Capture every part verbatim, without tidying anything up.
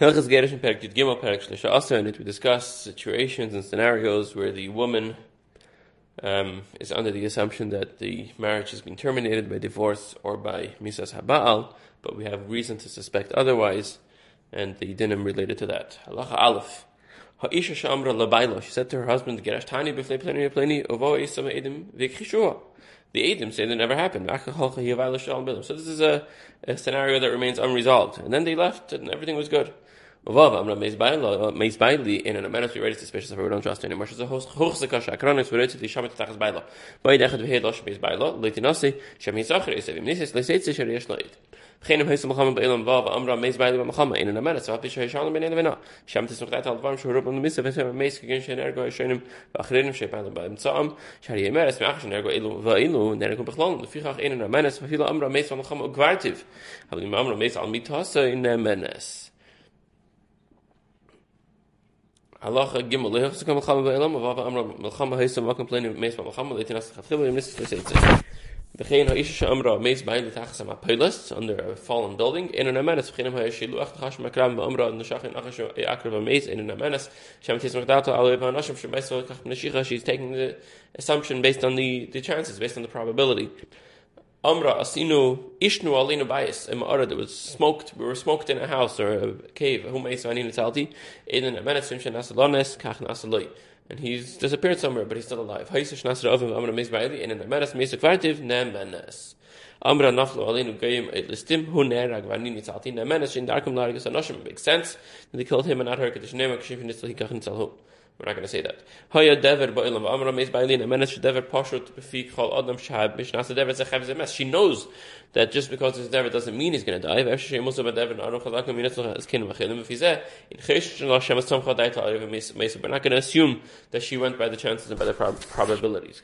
Hilchas Gerushin Perek Yud Gimel Perek Shlisha Asar, in which we discuss situations and scenarios where the woman um, is under the assumption that the marriage has been terminated by divorce or by Misas Habaal, but we have reason to suspect otherwise, and the dinim related to that. Halacha Aleph. Ha'isha she'amra labaylo, she said to her husband, Gerashtani b'fnei pleni pleni uvo isam edim v'khishuah. The Edom say that never happened. So this is a, a scenario that remains unresolved. And then they left and everything was good. In an amount of we read it suspicious if we don't trust anymore. Halacha Gimel lehechsukam melchama ba'elam avava amra melchama haisam va complaining meis va melchama leitinas chatchilim nisas leitzitzis. V'chein ha'isha she'amra meis ba'il leitachsam ha'peilas under a fallen building in an amanas v'cheinam ha'yashilu achtachash makram va'amra neshachin achash e'akrav ha'meis in an amanas shem tis mekdato alev ha'nashim she'meisol kach neshicha. She's taking the assumption based on the the chances, based on the probability. Amra asinu ishnu alinu bayis ima'ara, that was smoked, we were smoked in a house or a cave, and he's disappeared somewhere but he's still alive. Amra naflu alinu gayim et listim hu nerag vanini tzalti ne'menes she'in darkum la'argus ha'nashim. It makes sense that they killed him and not her. Kaddish ne'emah k'shif nitzli hikach nitzalhu. We're not going to say that. She knows that just because his dever doesn't mean he's going to die. We're not going to assume that she went by the chances and by the prob- probabilities.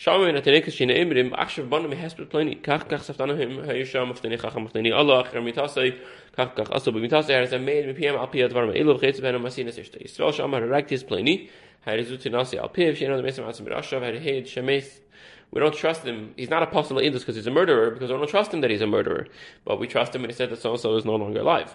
Shammai natenekas shina imrim achshav banu mehespet pleni kach kach saftanahim hayisham afteni chacham afteni Allah achar mitasei kach kach aso b'mitasei harizam meid mipiem al piyat varma elu v'chetz b'enam masinas ishta Yisrael shammai haraktis pleni harizut tinasi al piyav she'enam mesem atzim b'rashav harihed shemes. We don't trust him. He's not apostle in this because he's a murderer, because we don't trust him that he's a murderer, but we trust him when he said that so and so is no longer alive.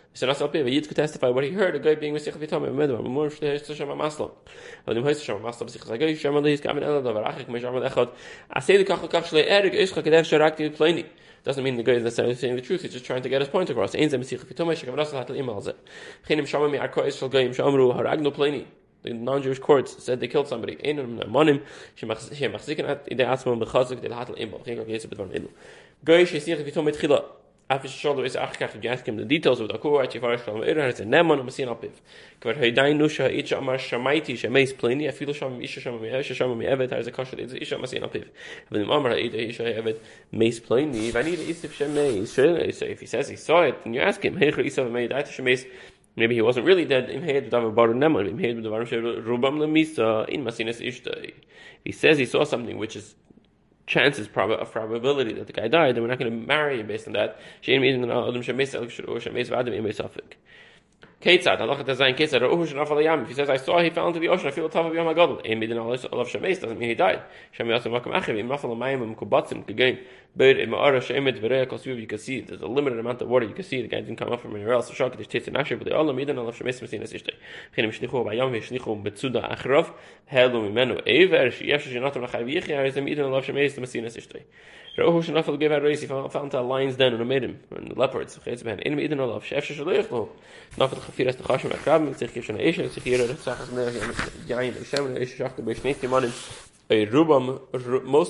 v'sanas al-piv. A Yid could testify what he heard, a guy being mesir v'tomei medvar m'mor shlei ha'yis shama maslo v'nim ha'yis shama maslo b'sich ha'agay shama l'hiz kamen ela davar achik me'shamal echad asei l'kach l'kach shlei erig ishcha kedev sharakti pleni. Doesn't mean the guy is necessarily saying the truth, he's just trying to get his point across. The non-Jewish courts said they killed somebody. The details of the if he says he saw it, then you ask him. Maybe he wasn't really dead. If he says he saw something which is chances prob- of probability that the guy died, then we're not going to marry him based on that. If he says, I saw, he fell into the ocean, I feel the top of Yom HaGadol, doesn't mean he died. You can see there's a limited amount of water, you can see the guy didn't come up from anywhere else. Ra'uhu shenafal gave out race, he found a lion's den and made him, and leopards, most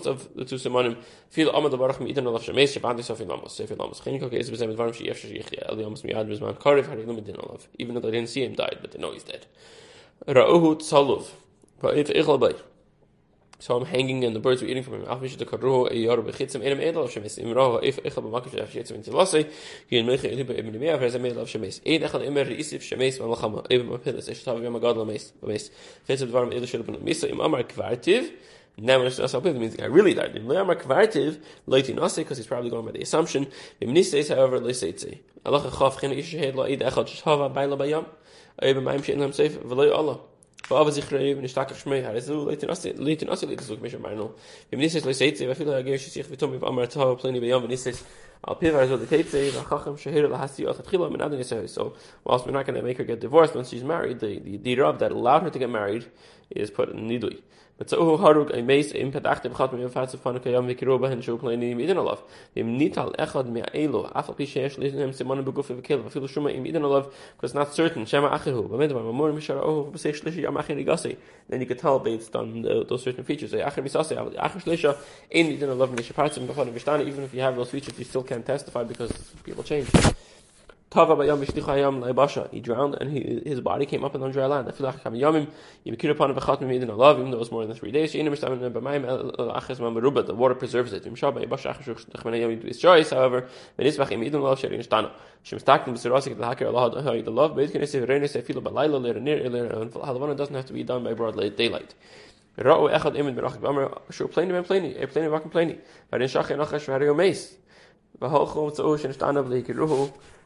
of the two simonim feel amad barach mi'idon alav shemeis she'bandi sofi lamos sofi lamos chenikok is bezem dvarim she'yefshe she'yichya el yamos mi'ad bezman karev hariglu midin alav, even though they didn't see him died but they know he's dead. Ra'uhu tzalov ba'if ichal bay. So I'm hanging and the birds were eating from him. Means I really died. Because he's probably going by the assumption. However, I was even stark schmei has late in us late in us like so commission manual. If this is late I feel like I should see if Tom if Amar Taw plenty beyond this is I'll pay as the tape say and Khacham Shahir la hasi at khila min adna say. So whilst we're not going to make her get divorced once she's married, the the deed of that allowed her to get married is put in needly. But so Haruk I may impact after got me fast of Fanakayam Kiroba and show plenty in love. Im nital echad mi elo afal pishesh listen Simon Buguf of Kill feel shuma in love because not certain shama akhu. But then my more mishara oh sexually then you could tell based on the, those certain features. Even if you have those features, you still can't testify because people change. He drowned and he, his body came up in on dry land. Even though it was more than three days, the water preserves it. However, it doesn't have to be done by broad daylight.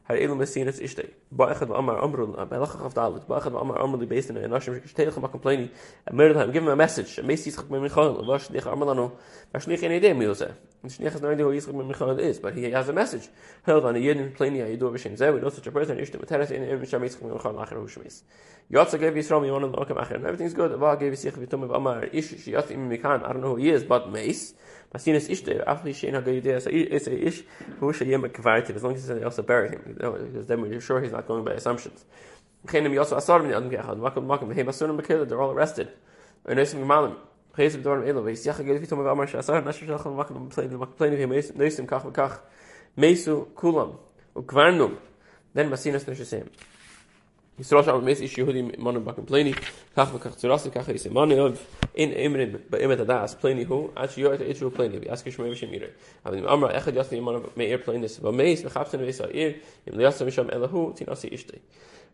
Her elu mesinas ishte. Ba'achad va'amar amrul. Ba'achad v'dalit. Ba'achad v'amar amrul. Based in an ashim shteilchem ha'complaining. Amrul. Give him a message. Mesis yischak me'michal. Vash nich amrulano. Vash nich any idea mi'ozeh. Shnich has no idea who yischak me'michal is, but he has a message. Held on a yidin plaining ha'yidu v'shem zeh. We know such a person. Ishte materes in im sham yischak me'michal lacher hu shemis. Yotza gave Yisrael mi'onan l'okam acher. Everything's good. Vah gave Yisich v'tumim v'amar ish shiyat im mikan. I don't know who he is, but meis. Masinas ishte. Afli shein ha'gayideh. It's a ish who sheyem ekvartiv. As long as they also bury him. Because then we're sure he's not going by assumptions. They're all arrested. Then Masinas Neshesim. Yisrael Shabbat Meis Ish Yehudi Manu Bakampleni Kach V'Kach Tzurasi Kach Yisemani Of In Imrim Be'imet Adas Pleni Hu Ad Shiyor Itru Pleni V'Yaskir Shmei V'Shem Yireh Avim Amra Echad Yasni Manu Meir Plenis V'Meis V'Chapsen V'Yisar Ir Im L'Yasam Misham Elahu Tinasi Ishtei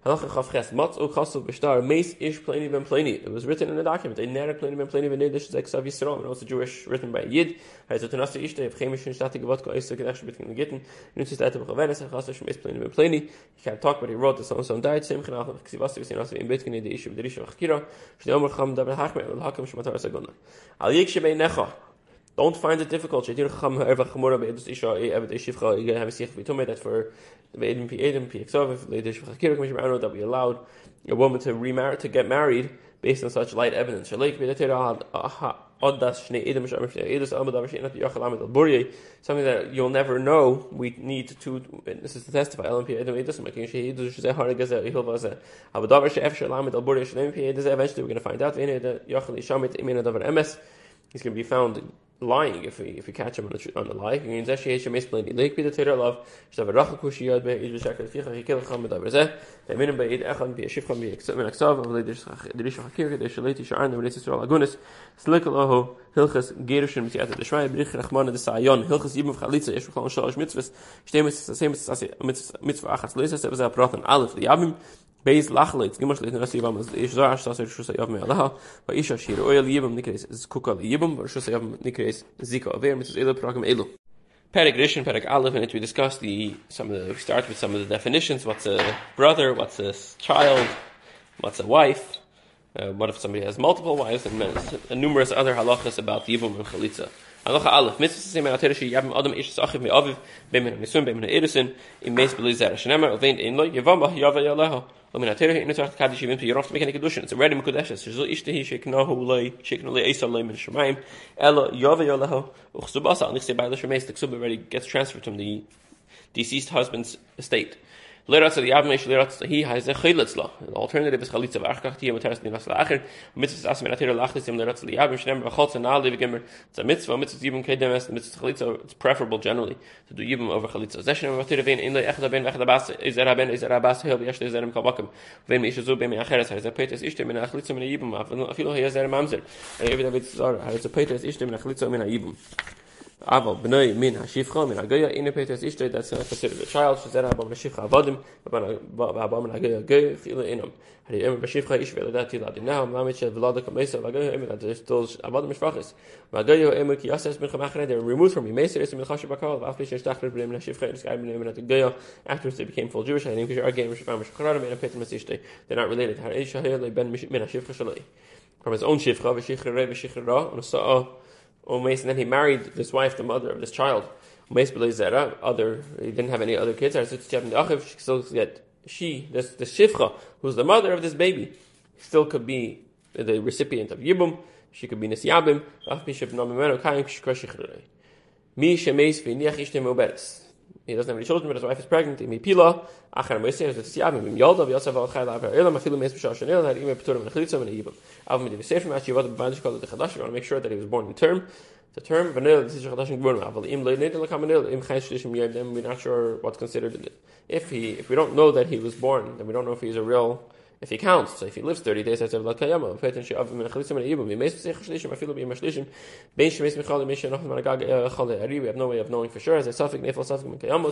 Halach Chav Ches Matzu Chasu B'Shtar Meis Ish Pleni Ben Pleni. It was written in a document. They narrated Pleni Ben Pleni V'Nedish Zeksav Yisrael. It was a Jewish written by Yid. Haizu Tinasi Ishtei V'Chemish Nishtati Gavot Ko Eisuk Nesh B'Tkin Gittin Nutsis Etem Chavenes Chasu Shmeis Pleni Ben Pleni. He can't talk, but he wrote that so and so died. Same. Don't find it difficult that for that we allowed a woman to remarry, to get married based on such light evidence. Something that you'll never know. We need to, this is to testify. Eventually, we're going to find out. He's going to be found lying if we if we catch him on a, on a lie. Beis lachlitz gimash leitn rasi Ivama ish zar ashtas shusay yav me'alaha va ish ashir oil Yibum nikreis is kukal Yibum va shusay yav nikreis Zika aver mitzvus elu program elu. Perek Rishon, Perek Aleph, in it we discuss the some of the, we start with some of the definitions. What's a brother? What's a child? What's a wife? Uh, what if somebody has multiple wives? And, and numerous other halachas about Yibum and Chalitza. Halacha Aleph, mitzvah semen atera she yabim adam ish sachiv me'aviv b'min ha'nisun b'min ha'irusin im meis b'li zera shenemar ovein ein lo Yivama yava yaleha. It's already Mekudesh. It already gets transferred from the deceased husband's estate. The alternative is chalitza. It's a mitzvah. Mitzvah yibum kedemes. Mitzvah chalitza. It's preferable generally to do yibum over chalitza. Aval b'nei min hashifcha min hagaya in a peitas ishtay, that's not considered a child. Shazera abam hashifcha avadim, abam hagaya hagaya fila inam. Hari emir hashifcha ish veladati ladinah, mamit shel velada kamesa hagaya emir that those avadim mishvachis. Hagaya emir ki yases min chamachre, they were removed from yimeseres min chashav bakal. After she shtachler b'nei min hashifcha in sky b'nei min hagaya, afterwards they became full Jewish. Harim kishar again mishvachim mishacharadim in a peitas ishtay. They're not related. Hari shahir ben min hashifcha shalei from his own shifcha v'shichrei v'shichrei v'shichrei. And then he married this wife, the mother of this child. Other, he didn't have any other kids. So yet she, this the shifcha, who's the mother of this baby, still could be the recipient of yibum. She could be nisyabim. He doesn't have any children, but his wife is pregnant. We want to make sure that he was born in term. The term, we're not sure what's considered. If he, if we don't know that he was born, then we don't know if he's a real, if he counts. So if he lives thirty days, that's a lot kayama. We have no way of knowing for sure. As a suffix, nefal suffix, kayama,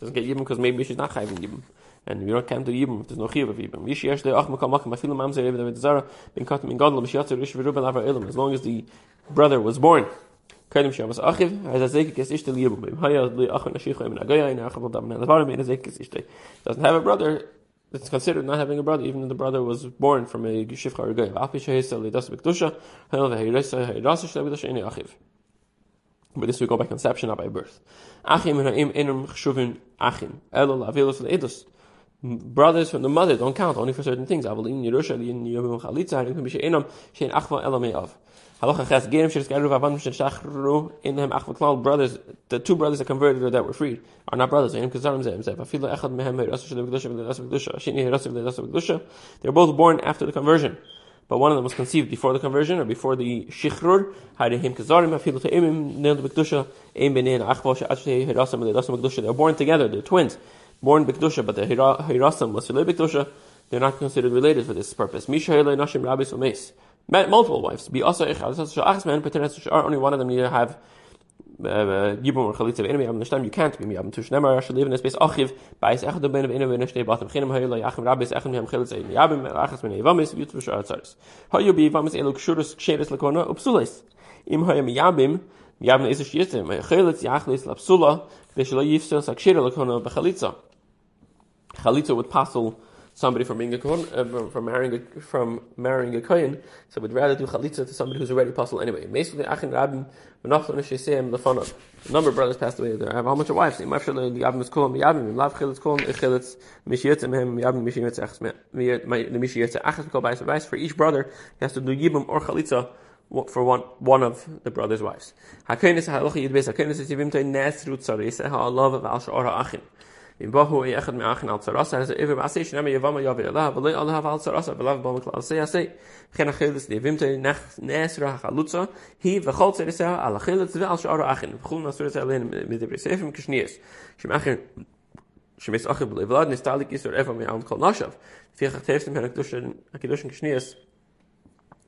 doesn't get yibum because maybe she's not chayvin yibum. And we don't come to yibum if there's no chiyuv of yibum. As long as the brother was born. As doesn't have a brother, it's considered not having a brother, even if the brother was born from a shifcha or goy. But this we go by conception, not by birth. Brothers from the mother don't count, only for certain things. Brothers, the two brothers that converted or that were freed are not brothers. They were both born after the conversion, but one of them was conceived before the conversion or before the shichrur. They were born together, they're twins. Born b'kedusha, but the hirasam was filei b'kedusha. They're not considered related for this purpose. Multiple wives. Only one of them need to have yibum or chalitza. You can't be miyabim tushnemar. I should live in a space achiv. Ba'is echad ben of inu v'neshtei batim chenim ha'ilay achim rabbis echad miyam chalitza miyabim achas min yivamis yutzu b'shar atzaris. Ha'yu b'yivamis elu kshurus ksheres lakona upsules. Im ha'yam miyabim. Yabim is a shiyutim. Chalitz yachlis lapsula. They should yifsel sakshira lakona b'chalitza. Chalitza would passel somebody from being a kohen, uh, from marrying a, from marrying a kohen, so we'd rather do chalitza to somebody who's already apostle anyway. A number of brothers passed away there. I have how much of wives? For each brother, he has to do yibum or chalitza for one one of the brothers' wives. If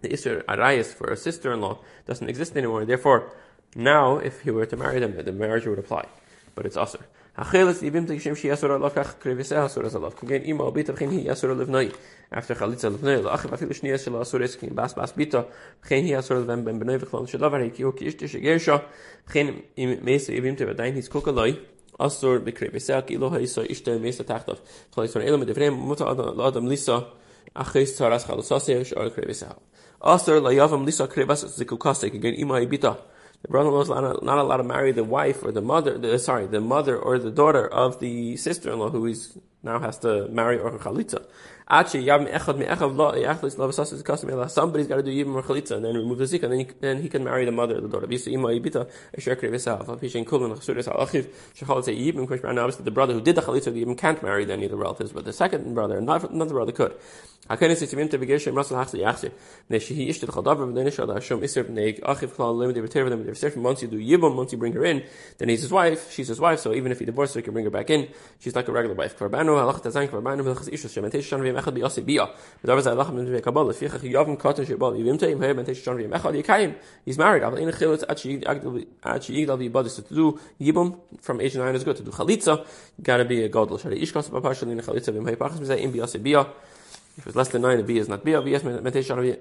the Isser Arayis for a sister-in-law doesn't exist anymore, therefore now if he were to marry them, the marriage would apply, but it's Asr. After Chalitza, the brother-in-law is not allowed to marry the wife or the mother, the, sorry, the mother or the daughter of the sister-in-law who is now has to marry or chalitza. Somebody's got to do yibum or chalitza and then remove the zika, and then he, then he can marry the mother of the daughter. The brother who did the chalitza, the yibum can't marry any of the relatives, but the second brother, not another brother, could. Once you do yibum, once you bring her in, then he's his wife, she's his wife, so even if he divorces her, he can bring her back in. She's like a regular wife. He's married. So to do yibum from age nine is good. To do chalitza, you gotta be a godel. If it's less than nine, a B is not B. I guess a, a Be'ilah,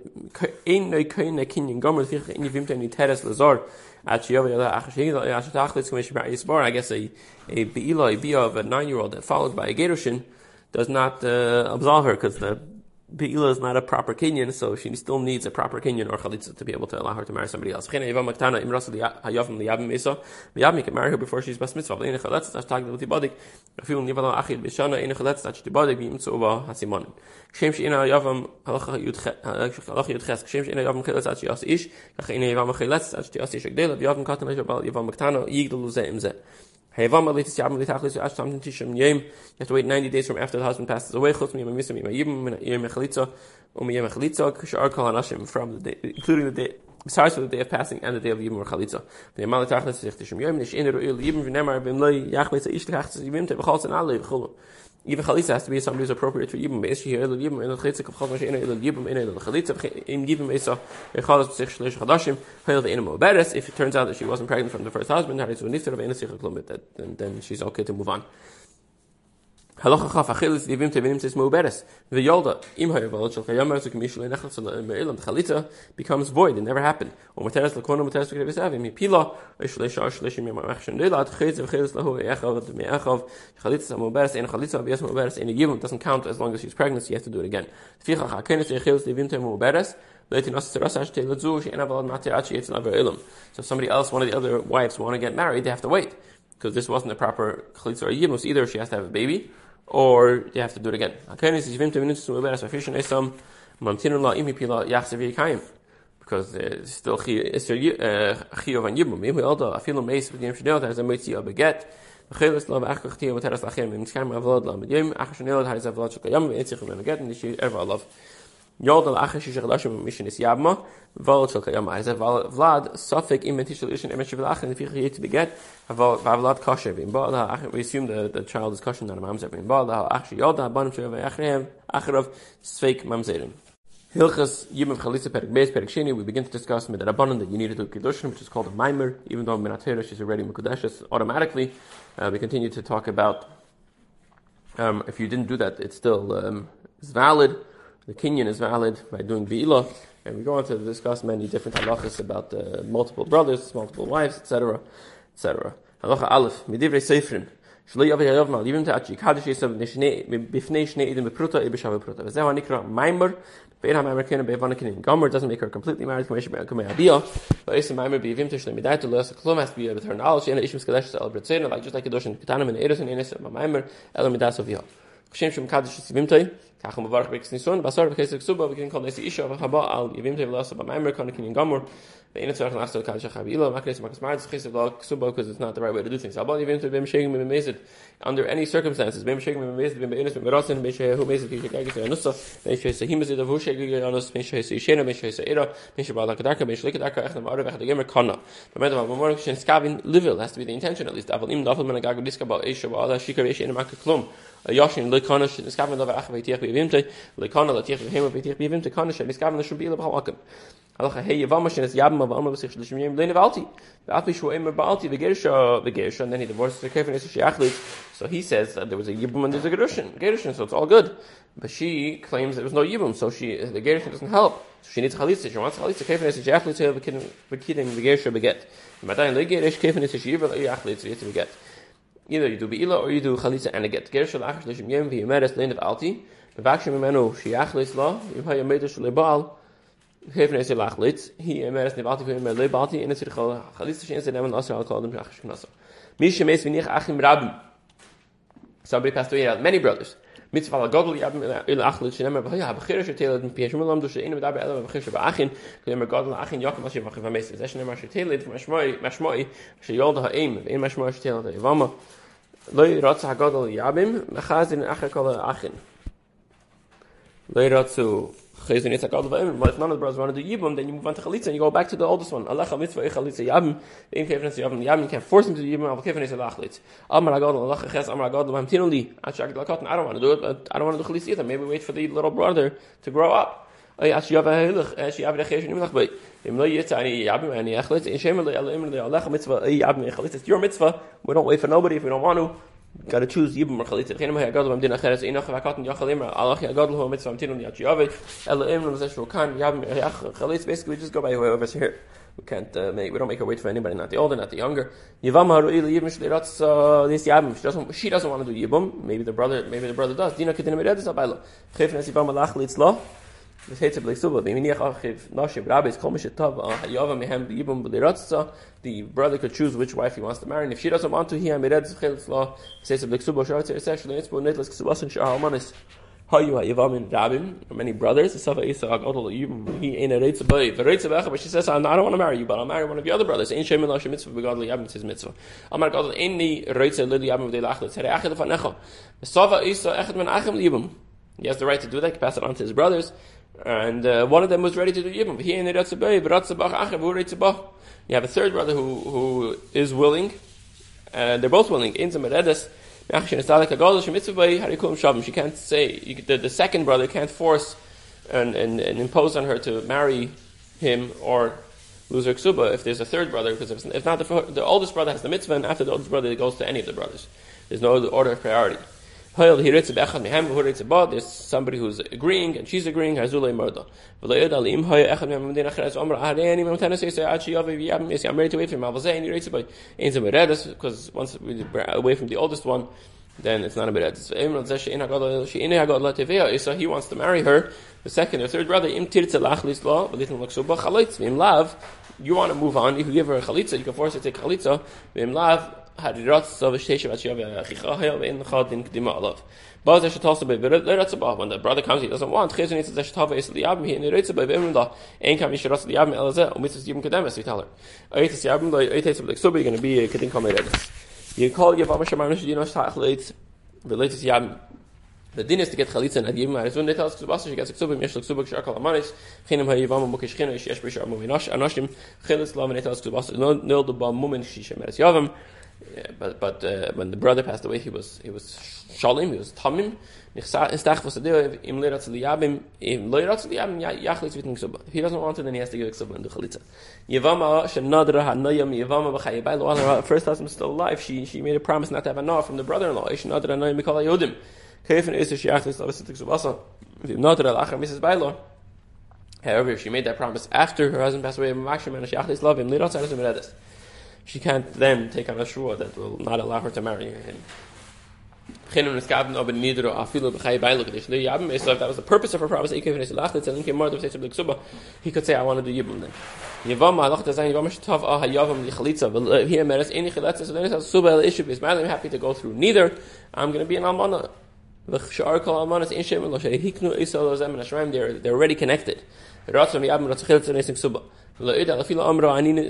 a Be'ilah of a nine-year-old that followed by a Gerushin does not uh, absolve her, because the Be'ilah is not a proper Kinyan, so she still needs a proper Kinyan or Chalitza to be able to allow her to marry somebody else. Ivama can marry her before she's bas mitzvah. You have to wait ninety days from after the husband passes away, from the day, including the day, besides for the day of passing and the day of Yibum or Chalitza. Even Chalitza has to be somebody who's appropriate for Yibum. If it turns out that she wasn't pregnant from the first husband, that then, then she's okay to move on. Chalitza becomes void, it never happened. Doesn't count as long as she's pregnant, so you have to do it again. So if somebody else, one of the other wives, want to get married, they have to wait, because this wasn't a proper chalitza or yibum. So either she has to have a baby, or they have to do it again. Because there's still chiyuv on yibum. We assume the, the child is kosher, not a mamzer. Hilchas Yibum Chalitza Perek Beis Perek Sheni. We begin to discuss with the Rabbanon that you need to do Kedushin, which is called a Maamar, even though Minat Torah she's already Mekudeshes automatically. Uh, we continue to talk about um, if you didn't do that, it's still um, it's valid. The Kinyan is valid by doing Be'ilah. And we go on to discuss many different halachas about uh, multiple brothers, multiple wives, et cetera, et cetera. Halacha Aleph, Midivrei Seifrim. Shlo Yavi Hayov Mal Yivim Ta'i Kaddish Yisav Nishnei Bifnei Shnei Idim Bepruta Ibishav Bepruta. Vezehu Nikra Maamar. Doesn't make her completely married, but has to be with her knowledge, like just like Kedushin, Ketanim and Irusin, Enes and Maamar, Elam Midas of Yah. Kshem Shem Kaddish Yivim Ta'i. Kachum Bavarch Beis Nisun. Basar Bekeis Ksuba. We can call this Isha Habaal Yivim Ta'i Velas Maamar Konkin Gamor. Because it's not the right way to do things. Under any circumstances, has to be the intention at least. And then he divorces her. So he says that there was a Yibum and there's a Gerushin. Gerushin, so it's all good. But she claims there was no Yibum, so she the Gerushin doesn't help. So she needs Chalitza. She wants Chalitza. She wants Chalitza. Either you do Be'ilah or you do Chalitza and a get. Gerushin, he emeres nevalti who emer lebalti and it's chal chalitza sheins and eman asher al kol dem achshknasa. Mishem es v'niach achim rabim. Somebody passed away, and many brothers. Mitzvah Godly If none of the brothers want to do Yibum, then you move on to Chalitza and you go back to the oldest one. Allah Chalitza, Chalitza Yabim, in Kevinus Yabim, Yabim, you can't force him to do Yibum, I'll Kevinus Lachlit. Amar Agad, Allah Ches, Amar Agad, Mamtinuli, Ashak Lakotan, I don't want to do it, but I don't want to do Chalitza either. Maybe wait for the little brother to grow up. It's your mitzvah. We don't wait for nobody if we don't want to. Got to choose Yibum or Chalitza. Basically, we just go by whoever's here. We can't uh, make. We don't make her wait for anybody. Not the older, not the younger. Yivama she doesn't. She doesn't want to do Yibum. Maybe the brother. Maybe the brother does. Dina kedina meredes abaylo. Chifnas Yivama lachalitz lo. This hates a black Ksuba. The brother could choose which wife he wants to marry, and if she doesn't want to, he amireds chilz law. Says a black Ksuba. Essentially, it's for netless Ksubas and Shah Almanas. How you are Ivamin Rabim? Many brothers. The Safa Isa Agadol. He ain't a reitz boy. The reitz of but she says, "I don't want to marry you, but I'll marry one of the other brothers." Ain't Shemin Lashem Mitzvah Begadol Yabim. Says Mitzvah. Amar Gadol Ain't Reitz Lili Yabim V'Delachlet. Here Achel Fanecha. The Safa Isa Echad Men Achim Yibum. He has the right to do that. He passed it on to his brothers, and uh, one of them was ready to do Yibum. He and the You have a third brother who who is willing, and they're both willing. She can't say you, the, the second brother can't force and, and and impose on her to marry him or lose her ksuba if there's a third brother. Because if, if not, the, the oldest brother has the mitzvah, and after the oldest brother, it goes to any of the brothers. There's no order of priority. There's somebody who's agreeing and she's agreeing. I'm ready to wait for him. Because once we're away from the oldest one, then it's not a meredes. He wants to marry her. The second or third brother, you want to move on. If you give her a chalitza, you can force her to take chalitza. When the brother comes, he doesn't want. We tell her. You're going to be a kidding comrades. You call Yavama The din is to get chalitza and adiyim. Arizun tells Ksubasa she gets ksubim. Yesh l'ksubik she'akal amanis. Chinim hayivam u'mokish chinu yesh b'shar mumin anashim. Chilis lav and tells Ksubasa no no the ba mumin shishem eres yavam. But but uh, when the brother passed away, he was he was shalim. He was tamim. Nichsa istach v'sadeo im leiratz liyabim im leiratz liyabim yachlitz v'tin ksuba. If he doesn't want it, then he has to give ksuba and do chalitza. Yivama she'nadra hanayim. Yivama b'chayibai lo. Her first husband still alive. She she made a promise not to have a na'af from the brother-in-law. She'nadra hanayim mikol hayodim. However, if she made that promise after her husband passed away, she can't then take on a shua that will not allow her to marry him. If that was the purpose of her promise, he could say, I want to do Yibum then. I'm happy to go through neither. I'm going to be an Almana. They're already connected. I'm not even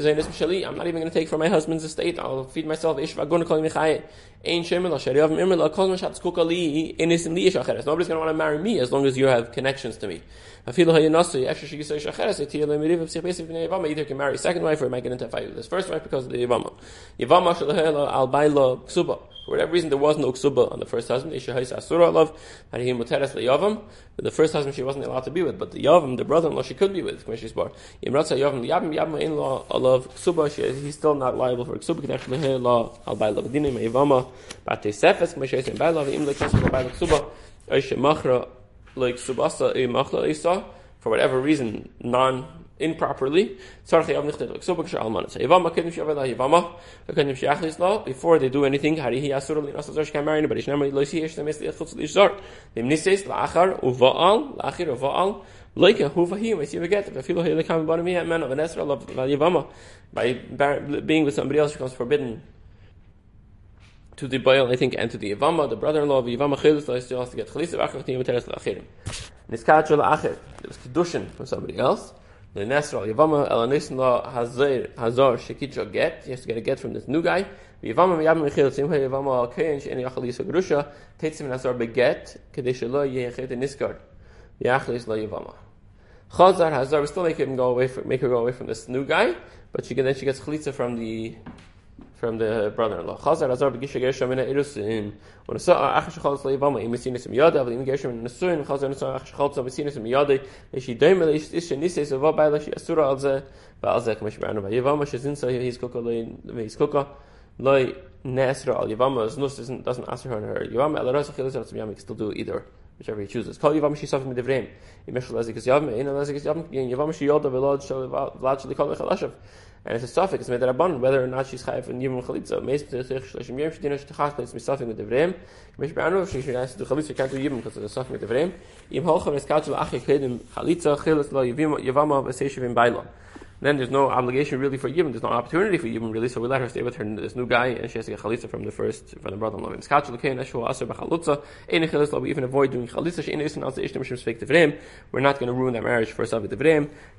going to take from my husband's estate. I'll feed myself. Nobody's going to want to marry me as long as you have connections to me. Either can marry a second wife or I might get into a fight with this first wife because of the Yivama. For whatever reason, there was no ksuba on the first husband. The first husband she wasn't allowed to be with, but the yavam, the brother-in-law, she could be with. He's still not liable for ksuba. For whatever reason, non improperly, before they do anything, she can't marry anybody. By being with somebody else, she becomes forbidden to the Boyel, I think, and to the Ivama, the brother-in-law of Ivama Chalitza, still has to get Chalitza, Achach Tiyim Teres L'Achirim. Niskach L'Achir, there was Kedushin from somebody else. The Nesra, Ivama, El Anisla, Hazar, Hazar, Shekicha Get, he has to get a get from this new guy. Ivama, Yabim Chilitzim, Ivama, Al Kayin, Sheni Achalisa Grusha, Tetsim Nazar Beget, Kedeshelo, Yechet, and Niskard, Yachlis La Ivama. Chazar, Hazar, we still make him go away, from, make her go away from this new guy, but she can, then she gets Chalitza from the from the brother-in-law. Chazar Azar b'gisha gersha mina Irusin. When saw achas chaltz leivama, im mesinis miyada, but im gersha mina nesuin. Chazar saw achas chaltz mesinis miyada. She doimel ish ish nisei sova ba'la she asura alze ba'alze k'mesh b'anu ba'yivama she zinsa he's koko loy he's koko loy nesra al yivama as nus doesn't doesn't answer her on her yivama al rasa chilus al tzmiyam still do either. Whichever he chooses. Call Yivama she suffered midivreim. Imeshul lezikus yavme, in lezikus yavme. Yivama she yolda velod shel vlad shel kol mechalashav. And it's a suffix. It's made that abundant whether or not she's chayv and yivum chalitza. Meis p'teichich shleshim yom she dinash t'chach. It's misafik midivreim. Mesh b'anuv she she has to do chalitza. She can't do yivum because it's a suffix midivreim. Im holchem eskachul achik chedim chalitza chilas lo yivama v'seishivim bailo. Then there's no obligation really for Yibum. There's no opportunity for Yibum really, so we let her stay with her this new guy, and she has to get chalitza from the first from the brother-in-law. We even avoid doing chalitza. We're not going to ruin that marriage for Savi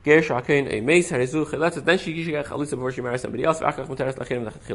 Devreim. Then she should get chalitza before she marries somebody else.